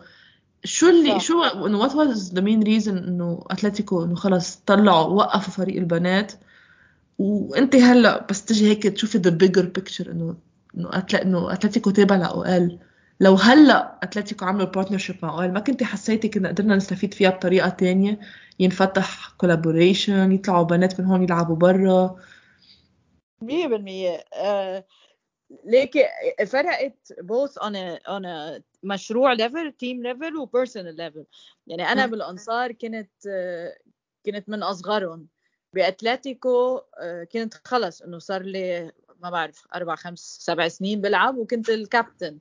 شو اللي صح. شو إنه what was the main reason إنه أتلتيكو إنه خلاص طلعوا وقفوا فريق البنات وأنت هلا بس تجي هيك تشوفي the bigger picture إنه إنه أتل إنه أتلتيكو تابع لأوال لو هلا أتلتيكو عملوا partnership مع أوال ما كنت حسيتي كنا قدرنا نستفيد فيها بطريقة تانية ينفتح collaboration يطلعوا بنات من هون يلعبوا برا مية بالمية. آه، لكن فرقت both on a on a مشروع level, team level و personal level. يعني أنا بالأنصار كنت آه، كنت من أصغرهم. بأتلتيكو آه، كنت خلص إنه صار لي ما بعرف أربع خمس سبع سنين بلعب وكنت الكابتن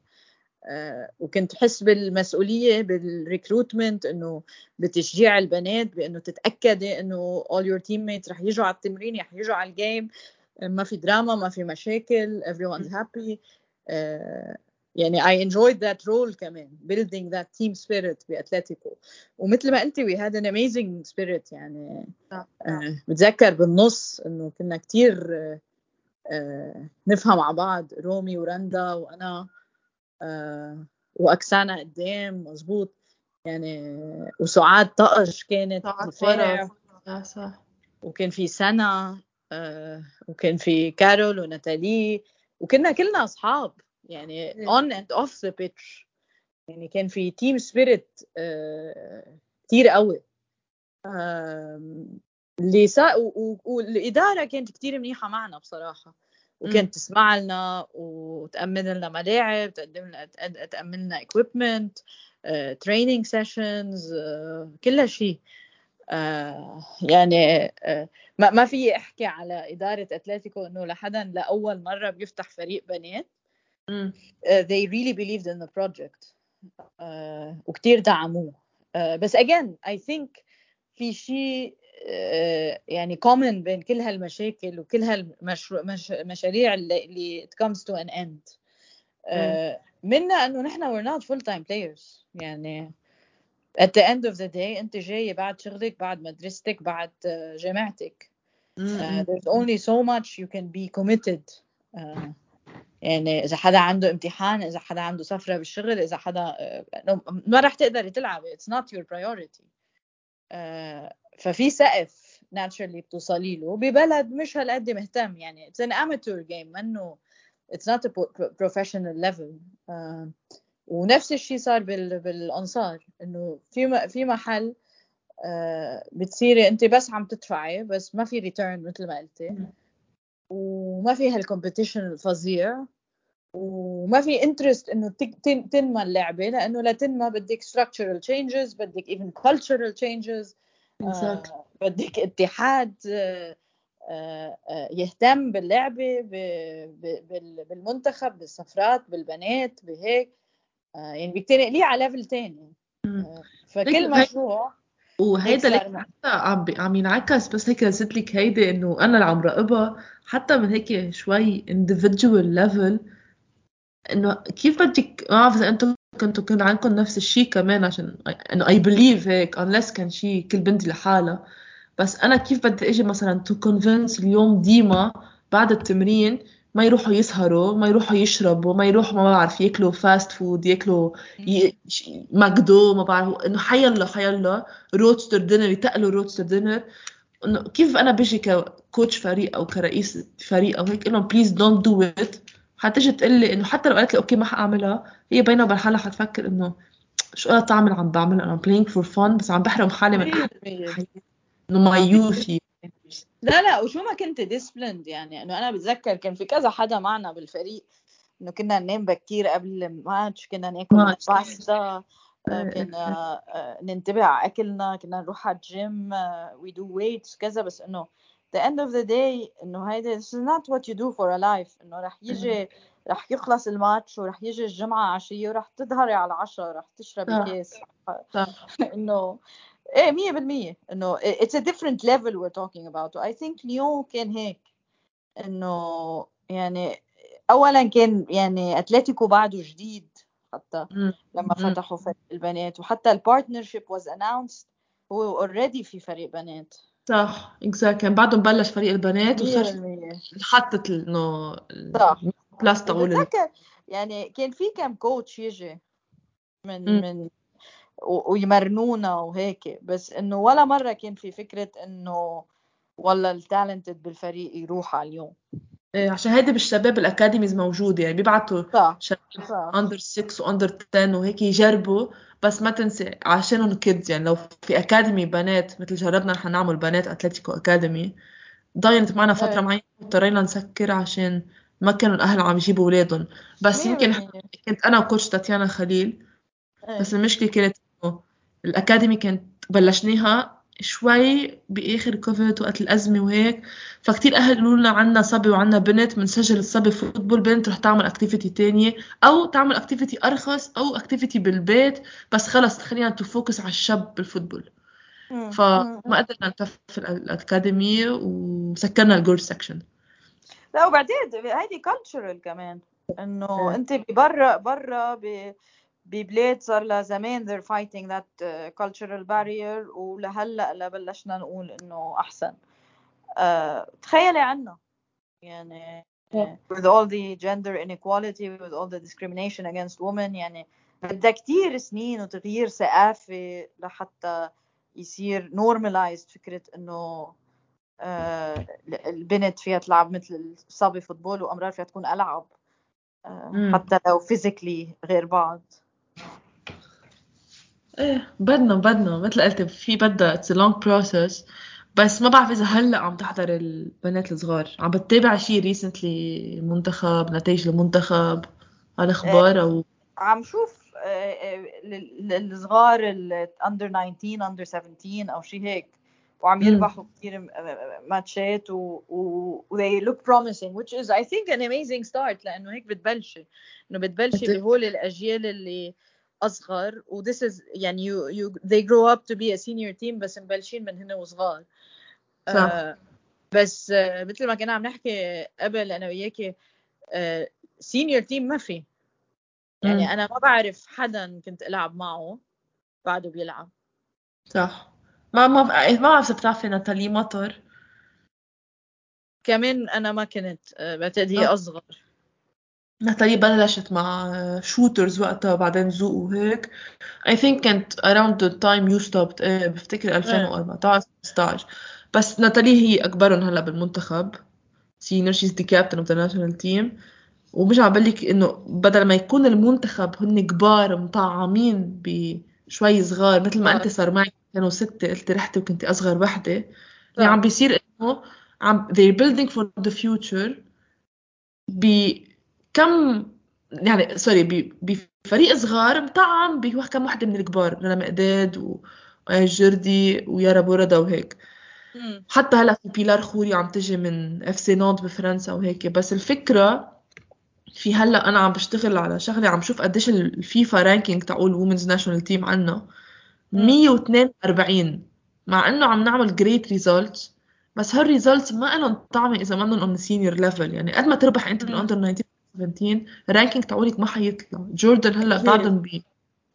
آه، وكنت حس بالمسؤولية بالrecruitment إنه بتشجيع البنات بإنه تتأكدي إنه all your teammates رح يجوا على التمرين رح يجوا على الجيم. ما في دراما ما في مشاكل everyone's happy uh, يعني I enjoyed that role كمان building that team spirit بأتلتيكو ومثل ما قلتي we had an amazing spirit يعني بتذكر uh, بالنص انه كنا كتير uh, uh, نفهم مع بعض رومي ورندا وأنا uh, وأكسانا قدام مزبوط يعني وسعاد طقش كانت صح صح وكان في سنة آه وكان في كارول وناتالي وكنا كلنا أصحاب يعني on and off the pitch يعني كان في تيم سبيريت آه كتير قوي آه اللي سا... و... و... والإدارة كانت كتير منيحة معنا بصراحة وكانت تسمع لنا وتأمن لنا ملاعب تقدم لنا تأمن لنا equipment uh, training sessions uh, كل شيء uh, يعني uh, ما, ما في أحكي على إدارة أتلتيكو إنه لحدا لأول مرة بيفتح فريق بنات uh, they really believed in the project uh, وكتير دعموه uh, بس again I think في شيء يعني common بين كل هالمشاكل وكل هالمشاريع مش... مشاريع اللي it comes to an end منا أنه نحن we're not full time players يعني at the end of the day أنت جاي بعد شغلك بعد مدرستك بعد جامعتك uh, there's only so much you can be committed uh, يعني إذا حدا عنده امتحان إذا حدا عنده سفرة بالشغل إذا حدا uh, ما رح تقدر تلعب it's not your priority uh, ففي سقف naturally بتوصلي له ببلد مش هالقد مهتم يعني it's an amateur game منه it's not a professional level uh, ونفس الشيء صار بال بالأنصار إنه في في محل uh, بتصيري أنت بس عم تدفعي بس ما في return مثل ما قلتي وما في هالcompetition الفظيع وما في interest إنه تنمى اللعبة لأنه لا تنمى بدك structural changes بدك even cultural changes آه بدك اتحاد آه آه يهتم باللعبة ب ب بالمنتخب بالصفرات بالبنات بهيك آه يعني بيتنقليه على ليفل تاني آه فكل مشروع وهيدا لك حتى عم عم ينعكس بس هيك قلت لك هيدا انه انا اللي عم راقبها حتى من هيك شوي individual level انه كيف بدك ما بعرف اذا انتم كنتوا كان عندكم نفس الشيء كمان عشان انه اي بليف هيك unless كان شيء كل بنت لحالها بس انا كيف بدي اجي مثلا تو كونفينس اليوم ديما بعد التمرين ما يروحوا يسهروا ما يروحوا يشربوا ما يروحوا ما بعرف ياكلوا فاست فود ياكلوا ي... ماكدو ما بعرف انه حيلا حيلا روتستر دينر يتقلوا روتستر دينر انه كيف انا بيجي ككوتش فريق او كرئيس فريق او هيك انه please don't do it حتى جت تقول لي انه حتى لو قالت لي اوكي ما حاعملها هي باينه بالحاله حتفكر انه شو انا طعمل عم بعمل انا playing for fun بس عم بحرم حالي من حياتي انه my youth لا لا وشو ما كنت disciplined يعني انه انا بتذكر كان في كذا حدا معنا بالفريق انه كنا ننام بكير قبل الماتش كنا ناكل باستا كنا ننتبه على اكلنا كنا نروح على الجيم we do weights كذا بس انه the end of the day إنه هيدا this is not what you do for a life إنه رح يجي رح يخلص الماتش ورح يجي الجمعة عشية ورح تظهري على العشاء رح تشربي كيس إنه إيه مية بالمية إنه it's a different level we're talking about I think Lyon كان هيك إنه يعني أولاً كان يعني أتلتيكو بعده جديد حتى لما فتحوا فريق البنات وحتى الpartnership was announced هو already في فريق بنات صح إكزا كان بعدهم بلش فريق البنات وصار حطت إنه بلاس طاولة يعني كان في كم كوتش يجي من م. من ويمرنونا وهيك بس إنه ولا مرة كان في فكرة إنه والله التالنتد بالفريق يروح على اليوم عشان هيدا بالشباب الأكاديميز موجودة يعني بيبعتوا شباب أندر ستة وأندر عشرة وهيك يجربوا بس ما تنسي عشانهم كيدز يعني لو في أكاديمي بنات مثل جربنا نحن نعمل بنات أتلتيكو أكاديمي ضاينت معنا فترة معينة اضطرينا نسكر عشان ما كانوا الأهل عم يجيبوا أولادهم بس يمكن كنت أنا وكوتش تاتيانا خليل بس المشكلة كانت إنه الأكاديمي كانت بلشناها شوي بآخر كوفيد وقت الأزمة وهيك فكتير أهل قالوا لنا عنا صبي وعنا بنت منسجل الصبي فوتبول بنت رح تعمل اكتيفيتي تانية أو تعمل اكتيفيتي أرخص أو اكتيفيتي بالبيت بس خلص خلينا تفوكس على الشاب بالفوتبول فما قدرنا نتفل الأكاديمية وسكرنا الجورج سكشن لا وبعدين هيدي كالتشرال كمان إنه أنت برا برا ب ببلاد صار لها زمان they're fighting that uh, cultural barrier ولهلأ لبلشنا نقول إنه أحسن uh, تخيلي عنا يعني with all the gender inequality with all the discrimination against women يعني بدها كتير سنين وتغيير ثقافة لحتى يصير نورمالايزد فكرة إنه آه البنت فيها تلعب مثل الصبي فوتبول وأمرار فيها تكون ألعب آه حتى لو فيزيكلي غير بعض. إيه بدنا بدنا مثل قلت في بدها it's a long process. بس ما بعرف إذا هلأ عم تحضر البنات الصغار عم بتتابع شيء ريسنتلي منتخب نتائج المنتخب على أخبار أو عم شوف الصغار ال under تسعتاشر under سبعتاشر أو شيء هيك وعم يربحوا كتير ماتشات و, و they look promising which is I think an amazing start لأنه هيك بتبلش إنه بتبلش بهول الأجيال اللي أصغر و this is يعني you you they grow up to be a senior team بس مبلشين من هنا وصغار. آه بس آه مثل ما كنا عم نحكي قبل أنا وياكي آه senior team ما في يعني م. أنا ما بعرف حدا كنت ألعب معه بعده بيلعب. صح ما ما ما عارفة بتعرفي ناتالي مطر كمان أنا ما كنت آه بعتقد هي أصغر. ناتالي بلشت مع شوترز وقتها بعدين زوق وهيك I think كانت around the time you stopped إيه بفتكر ألفين وأربعتاشر ستاشر بس ناتالي هي أكبرهم هلأ بالمنتخب senior she's the captain of the national team ومش عبالك إنه بدل ما يكون المنتخب هن كبار مطعمين بشوي صغار مثل ما أنت صار معك كانوا ستة قلت رحتي وكنت أصغر واحدة اللي يعني عم بيصير إنه عم they're building for the future ب كم يعني سوري بفريق صغار مطعم بكم واحدة من الكبار لنا مقداد وجردي ويارا بوردا وهيك مم. حتى هلا في بيلار خوري عم تجي من اف سي نانت بفرنسا وهيك بس الفكرة في هلا أنا عم بشتغل على شغلي عم شوف قديش الفيفا رانكينج تعقول وومنز ناشونال تيم عنا مية واثنين وأربعين مع إنه عم نعمل great results بس هالريزلت ما إلهم طعمة إذا ما إنهم on senior level يعني قد ما تربح أنت من under تسعتاشر سبعتاشر رانكينج تعولك ما حيطلع جوردن هلا تعدم بيه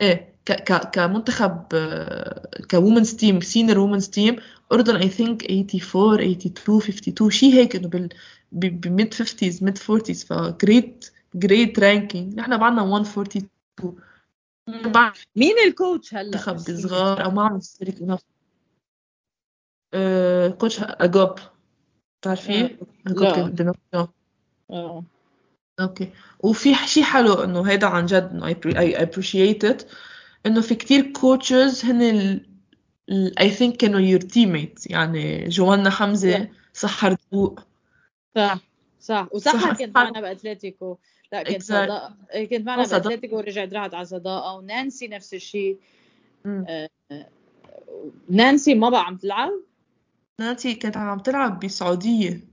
ايه ك ك كمنتخب كومنز تيم سينير وومنز تيم اردن اي ثينك ثمانية وثمانين اثنين وخمسين شيء هيك انه بال بميد خمسين ميد أربعين فجريت جريت رانكينج نحن بعدنا مية واتنين وأربعين بعد مين الكوتش هلا منتخب صغار او ما عم يشترك انه أه كوتش اجوب بتعرفيه اجوب اه اوكي وفي شيء حلو انه هيدا عن جد انه اي ابريشييتد انه في كتير كوتشز هن اي ثينك كانوا يور تيميت يعني جوانا حمزه سحر ضوء صح صح وسحر كانت معنا باتلتيكو لا كانت صداقه كانت معنا باتلتيكو ورجعت راحت على صداقه ونانسي نفس الشيء آه. نانسي ما بقى عم تلعب نانسي كانت عم تلعب بالسعوديه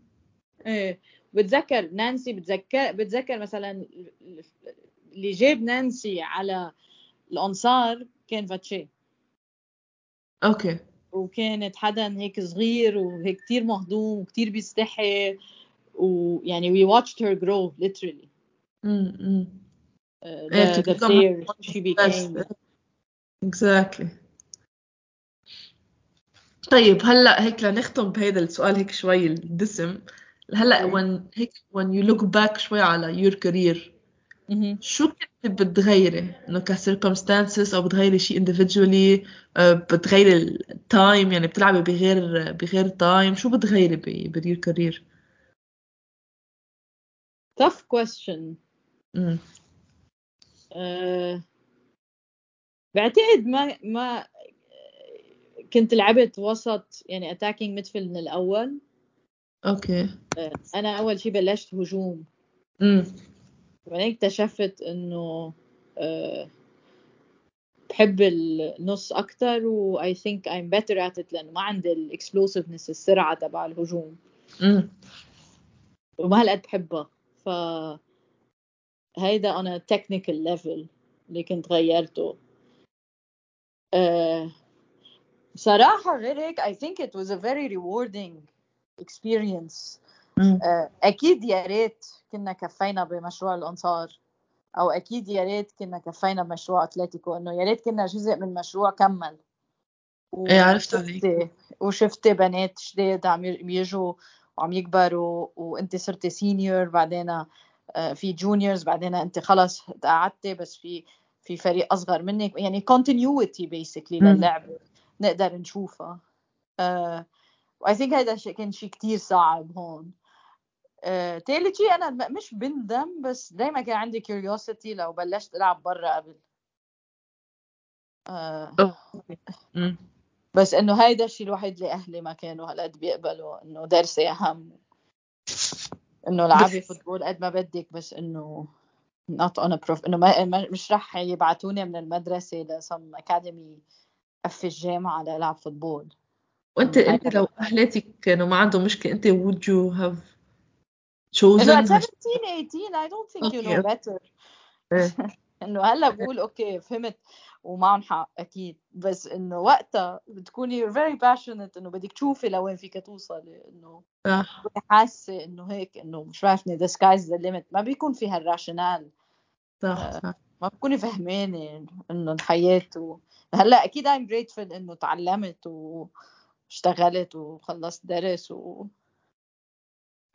ايه بتذكر نانسي بتذكر بتذكر مثلا اللي جاب نانسي على الأنصار كان فاتشي اوكي وكانت حدا هيك صغير وهيك كتير مهضوم وكتير بيستحي ويعني we watched her grow literally امم the the player she became exactly. طيب هلا هيك لنختم بهذا السؤال هيك شوي الدسم هلا when هيك when you look back شوي على your career mm-hmm. شو كنت بتغيري إنه ك circumstances أو بتغيري شيء individually بتغيري ال time يعني بتلعبي بغير بغير time شو بتغيري ب ب your career tough question mm. uh, بعتقد ما ما كنت لعبت وسط يعني attacking midfield من الأول اوكي انا اول شيء بلشت هجوم امم وبعدين اكتشفت انه أه بحب النص اكثر و I think I'm better at it لانه ما عندي الاكسبلوسيفنس السرعه تبع الهجوم امم وما هالقد بحبها ف هيدا انا تكنيكال ليفل اللي كنت غيرته أه صراحه غير هيك I think it was a very rewarding experience آه، أكيد يا ريت كنا كفينا بمشروع الأنصار أو أكيد يا ريت كنا كفينا بمشروع أتلتيكو إنه يا ريت كنا جزء من مشروع كمل إيه عرفت عليك وشفت بنات شديد عم يجوا وعم يكبروا وأنت صرت سينيور بعدين في جونيورز بعدين أنت خلاص قعدت بس في في فريق أصغر منك يعني continuity basically للعب نقدر نشوفها. أه وآي ثينك هيدا كان شيء كتير صعب هون. أه تالت شيء أنا مش بندم، بس دايما كان عندي curiosity لو بلشت ألعب برا قبل. أه بس إنه هيدا الشيء الوحيد اللي أهلي ما كانوا هالقد بيقبلوا، إنه درسي أهم، إنه لعبي فوتبول قد ما بدك بس إنه not on a prof، إنه ما مش رح يبعتوني من المدرسة لصم أكاديمي في الجامعة لألعب فوتبول. وأنت أنت لو أهلاتك كانوا ما عندهم مشكلة، أنت would you have chosen؟ إنه at seventeen, eighteen I don't think okay. you know better. إنه هلا بقول أوكي فهمت ومعهم حق أكيد، بس إنه وقتها بتكوني very passionate إنه بدك تشوفي لوين فيك توصلي، إنه حاسة إنه هيك إنه مش عارفني the sky's the limit، ما بيكون فيها الراشنال، ما بكوني فهمانة إنه الحياة. هلا أكيد I'm grateful إنه تعلمت واشتغلت وخلصت درس و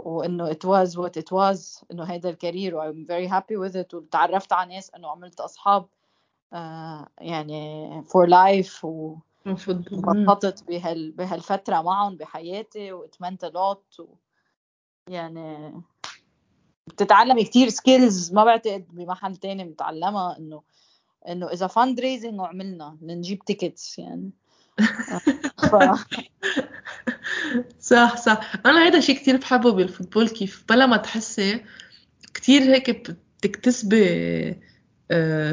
وإنه it was what it was، إنه هيدا الكارير و I'm very happy with it، وتعرفت على ناس إنه عملت أصحاب آه يعني for life، ومبططت بهال بهالفترة معهم بحياتي واتمنت لوت و... يعني بتتعلمي كتير skills ما بعتقد بمحل تاني متعلمة، إنه إنه إذا fundraising وعملنا نجيب tickets يعني ف... صح صح. أنا هيدا شيء كتير بحبه بالفوتبول، كيف بلا ما تحسي كتير هيك بتكتسبي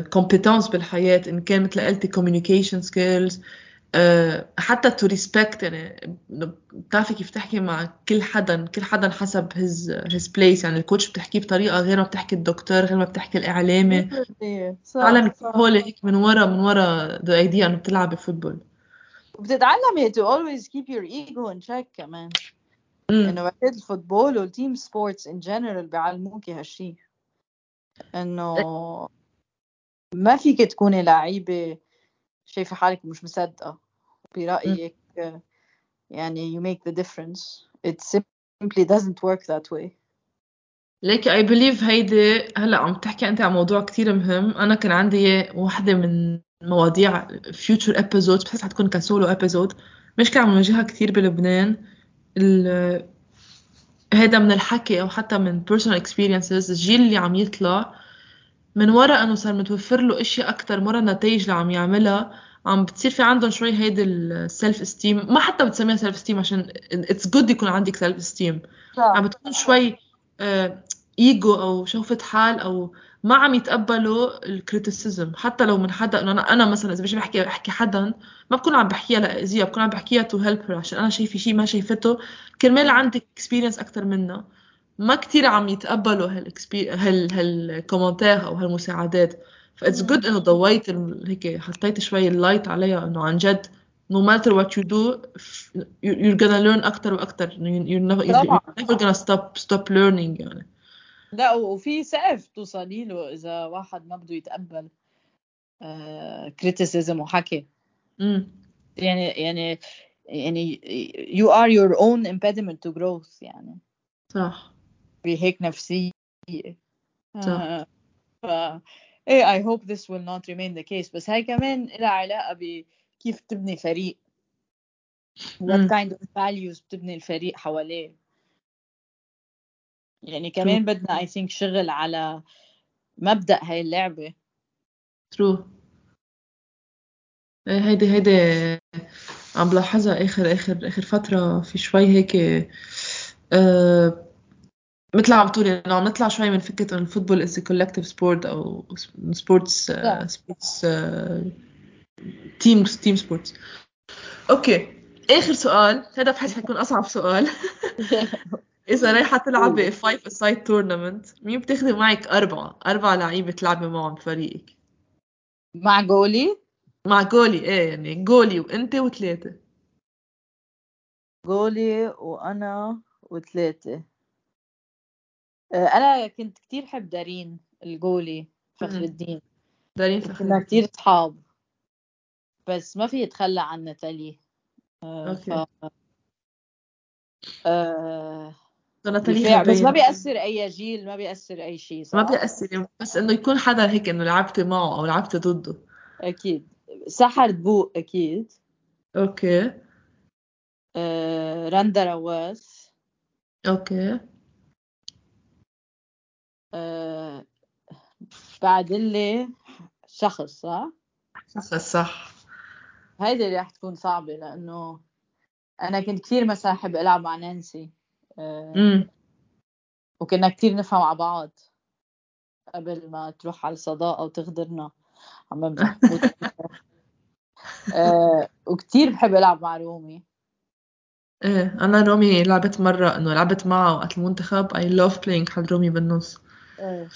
competence بالحياة، إن كانت لقلتي communication skills uh, حتى to respect، يعني بتعرفي كيف تحكي مع كل حدا، كل حدا حسب his, his place، يعني الكوتش بتحكيه بطريقة غير ما بتحكي الدكتور، غير ما بتحكي الإعلامي. تعلمي هول هيك من ورا من ورا the idea أنه بتلعبي فوتبول، وبتتعلمي to always keep your ego in check كمان. إنه وقت الفوتبول والتيم سبورتس in general بيعلموكي هالشي، إنه ما فيك تكوني لعيبة شايفة حالك مش مصدقة برأيك، يعني you make the difference, it simply doesn't work that way. لكن I believe هيدا هلأ عم تحكي أنت عن موضوع كتير مهم. أنا كان عندي واحدة من مواضيع future episodes بحس هتكون كسولو episode، مشكلة عم نواجهها كتير بلبنان، ال... هيدا من الحكي أو حتى من personal experiences. الجيل اللي عم يطلع من وراء أنه صار متوفر له أشياء أكتر، مرة النتائج اللي عم يعملها عم بتصير في عندهم شوي هيدا السلف استيم، ما حتى بتسميها سلف استيم عشان it's good يكون عندك سلف استيم، عم بتكون شوي ايجو أو شوفة حال، أو ما عم يتقبلوا الكريتيسيزم حتى لو من حدا. أنه أنا, أنا مثلا إذا بشي بحكي أحكي حدا ما بكون عم بحكيها لأزية، بكون عم بحكيها to help her، عشان أنا شايفة شيء ما شايفته كرمال عندك experience أكتر منه. ما كتير عم يتقبلوا هال هالكومنتات أو هالمساعدات، فإتس جود إنه ضويت هيك حطيت شوي اللايت عليها، إنه عن جد no matter what you do you're gonna learn أكتر وأكتر، you're never you're never gonna stop stop learning يعني. لا وفي سقف توصلي له إذا واحد ما بده يتقبل criticism وحكي، يعني يعني يعني you are your own impediment to growth يعني. صح بهيك نفسية. صح. فا إيه I hope this will not remain the case. بس هاي كمان لها علاقة بكيف تبني فريق. What kind of values بتبني الفريق حواليه. يعني كمان True. بدنا I think شغل على مبدأ هاي اللعبة. True. هيدا هيدا عم بلاحظها آخر آخر آخر فترة في شوي هيك. أه مثل عم بتقولي انه عم نطلع شوي من فكره انه الفوتبول از كولكتيف سبورت او سبورتس سبورتس تيم تيم سبورتس. اوكي اخر سؤال، هذا بحس حيكون اصعب سؤال. اذا رايحه تلعبي فايف سايد تورنمنت، مين بتاخذي معك؟ اربعه اربعه لعيبه تلعبي معهم بفريقك. مع جولي مع جولي ايه يعني جولي وانت وثلاثه، جولي وانا وثلاثه. أنا كنت كتير حب دارين الجولي فخر الدين، دارين فخر الدين كتير صحاب، بس ما في يتخلى عن ناتالي. أوكي. ف... آه... بس ما بيأثر أي جيل، ما بيأثر أي شيء صح؟ ما بيأثر، بس إنه يكون حدا هيك إنه لعبت معه أو لعبت ضده. أكيد. سحر بوق أكيد. اوكي آه، راندا رواس، اوكي آه، بعد اللي شخص صح؟ شخص صح. هيدا اللي رح تكون صعبة لأنه أنا كنت كثير مساحب ألعب مع نانسي آه، وكنا كثير نفهم على بعض قبل ما تروح على الصداقة وتغدرنا عم بمزح آه، وكتير بحب ألعب مع رومي. إيه أنا رومي لعبت مرة إنه لعبت معه وقت المنتخب. I love playing حد رومي بالنص. إيه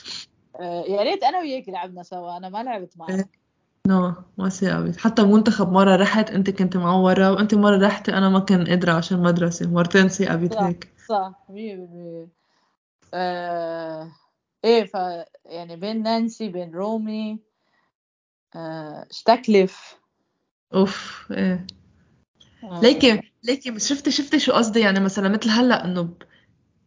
آه، يا ريت أنا وياك لعبنا سوا، أنا ما لعبت معك. إيه. نو ما ساويت حتى منتخب. مرة رحت أنت كنت معورة وأنت مرة رحت أنا ما كنت قادرة عشان مدرسة. مرتين ساويت هيك. صح مية بالمية. آه، إيه ف يعني بين نانسي بين رومي آه، شتيكليف. اوف ايه ليكي ليكي بس شفتي شفتي شو قصدي يعني مثلا مثل هلا انه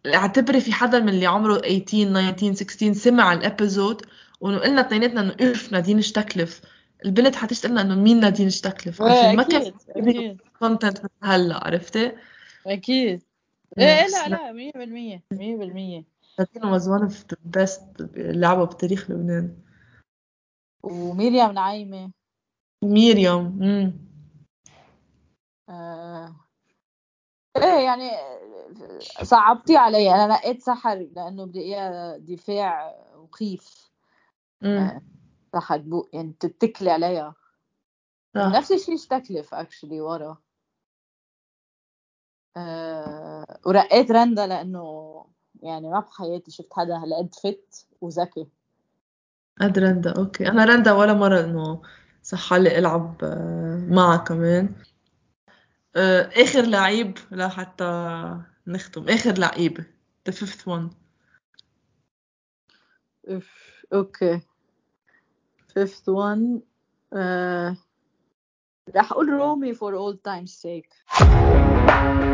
اعتبري في حدا من اللي عمره ثمانية عشر تسعة عشر سمع الابيزود وانه قلنا اثنيناتنا انه اف نادين شتيكلف البنت حتيجي لنا انه مين نادين شتيكلف عشان ما كان كونتنت هلا عرفتي اكيد ايه لا لا مية بالمية مية بالمية نادين واز وان اوف ذا بيست لعبه بتاريخ لبنان. وميريام نعيمه ميريام امم آه. ايه يعني صعبتي علي. انا لقيت سحر لانه بدي اياه دفاع وخيف آه. سحر بو يعني تتكلي عليها نفس الشيء شتيكلف اكشلي ورا آه. ورقيت رندا لانه يعني ما بحياتي شفت حدا هالقد فت وذكي قد رندا. اوكي انا رندا ولا مره انه صح اللي ألعب معه كمان. آخر لعيب لا حتى نختم آخر لعيب the fifth one. أوكي fifth one رح أقول رومي for all time's sake.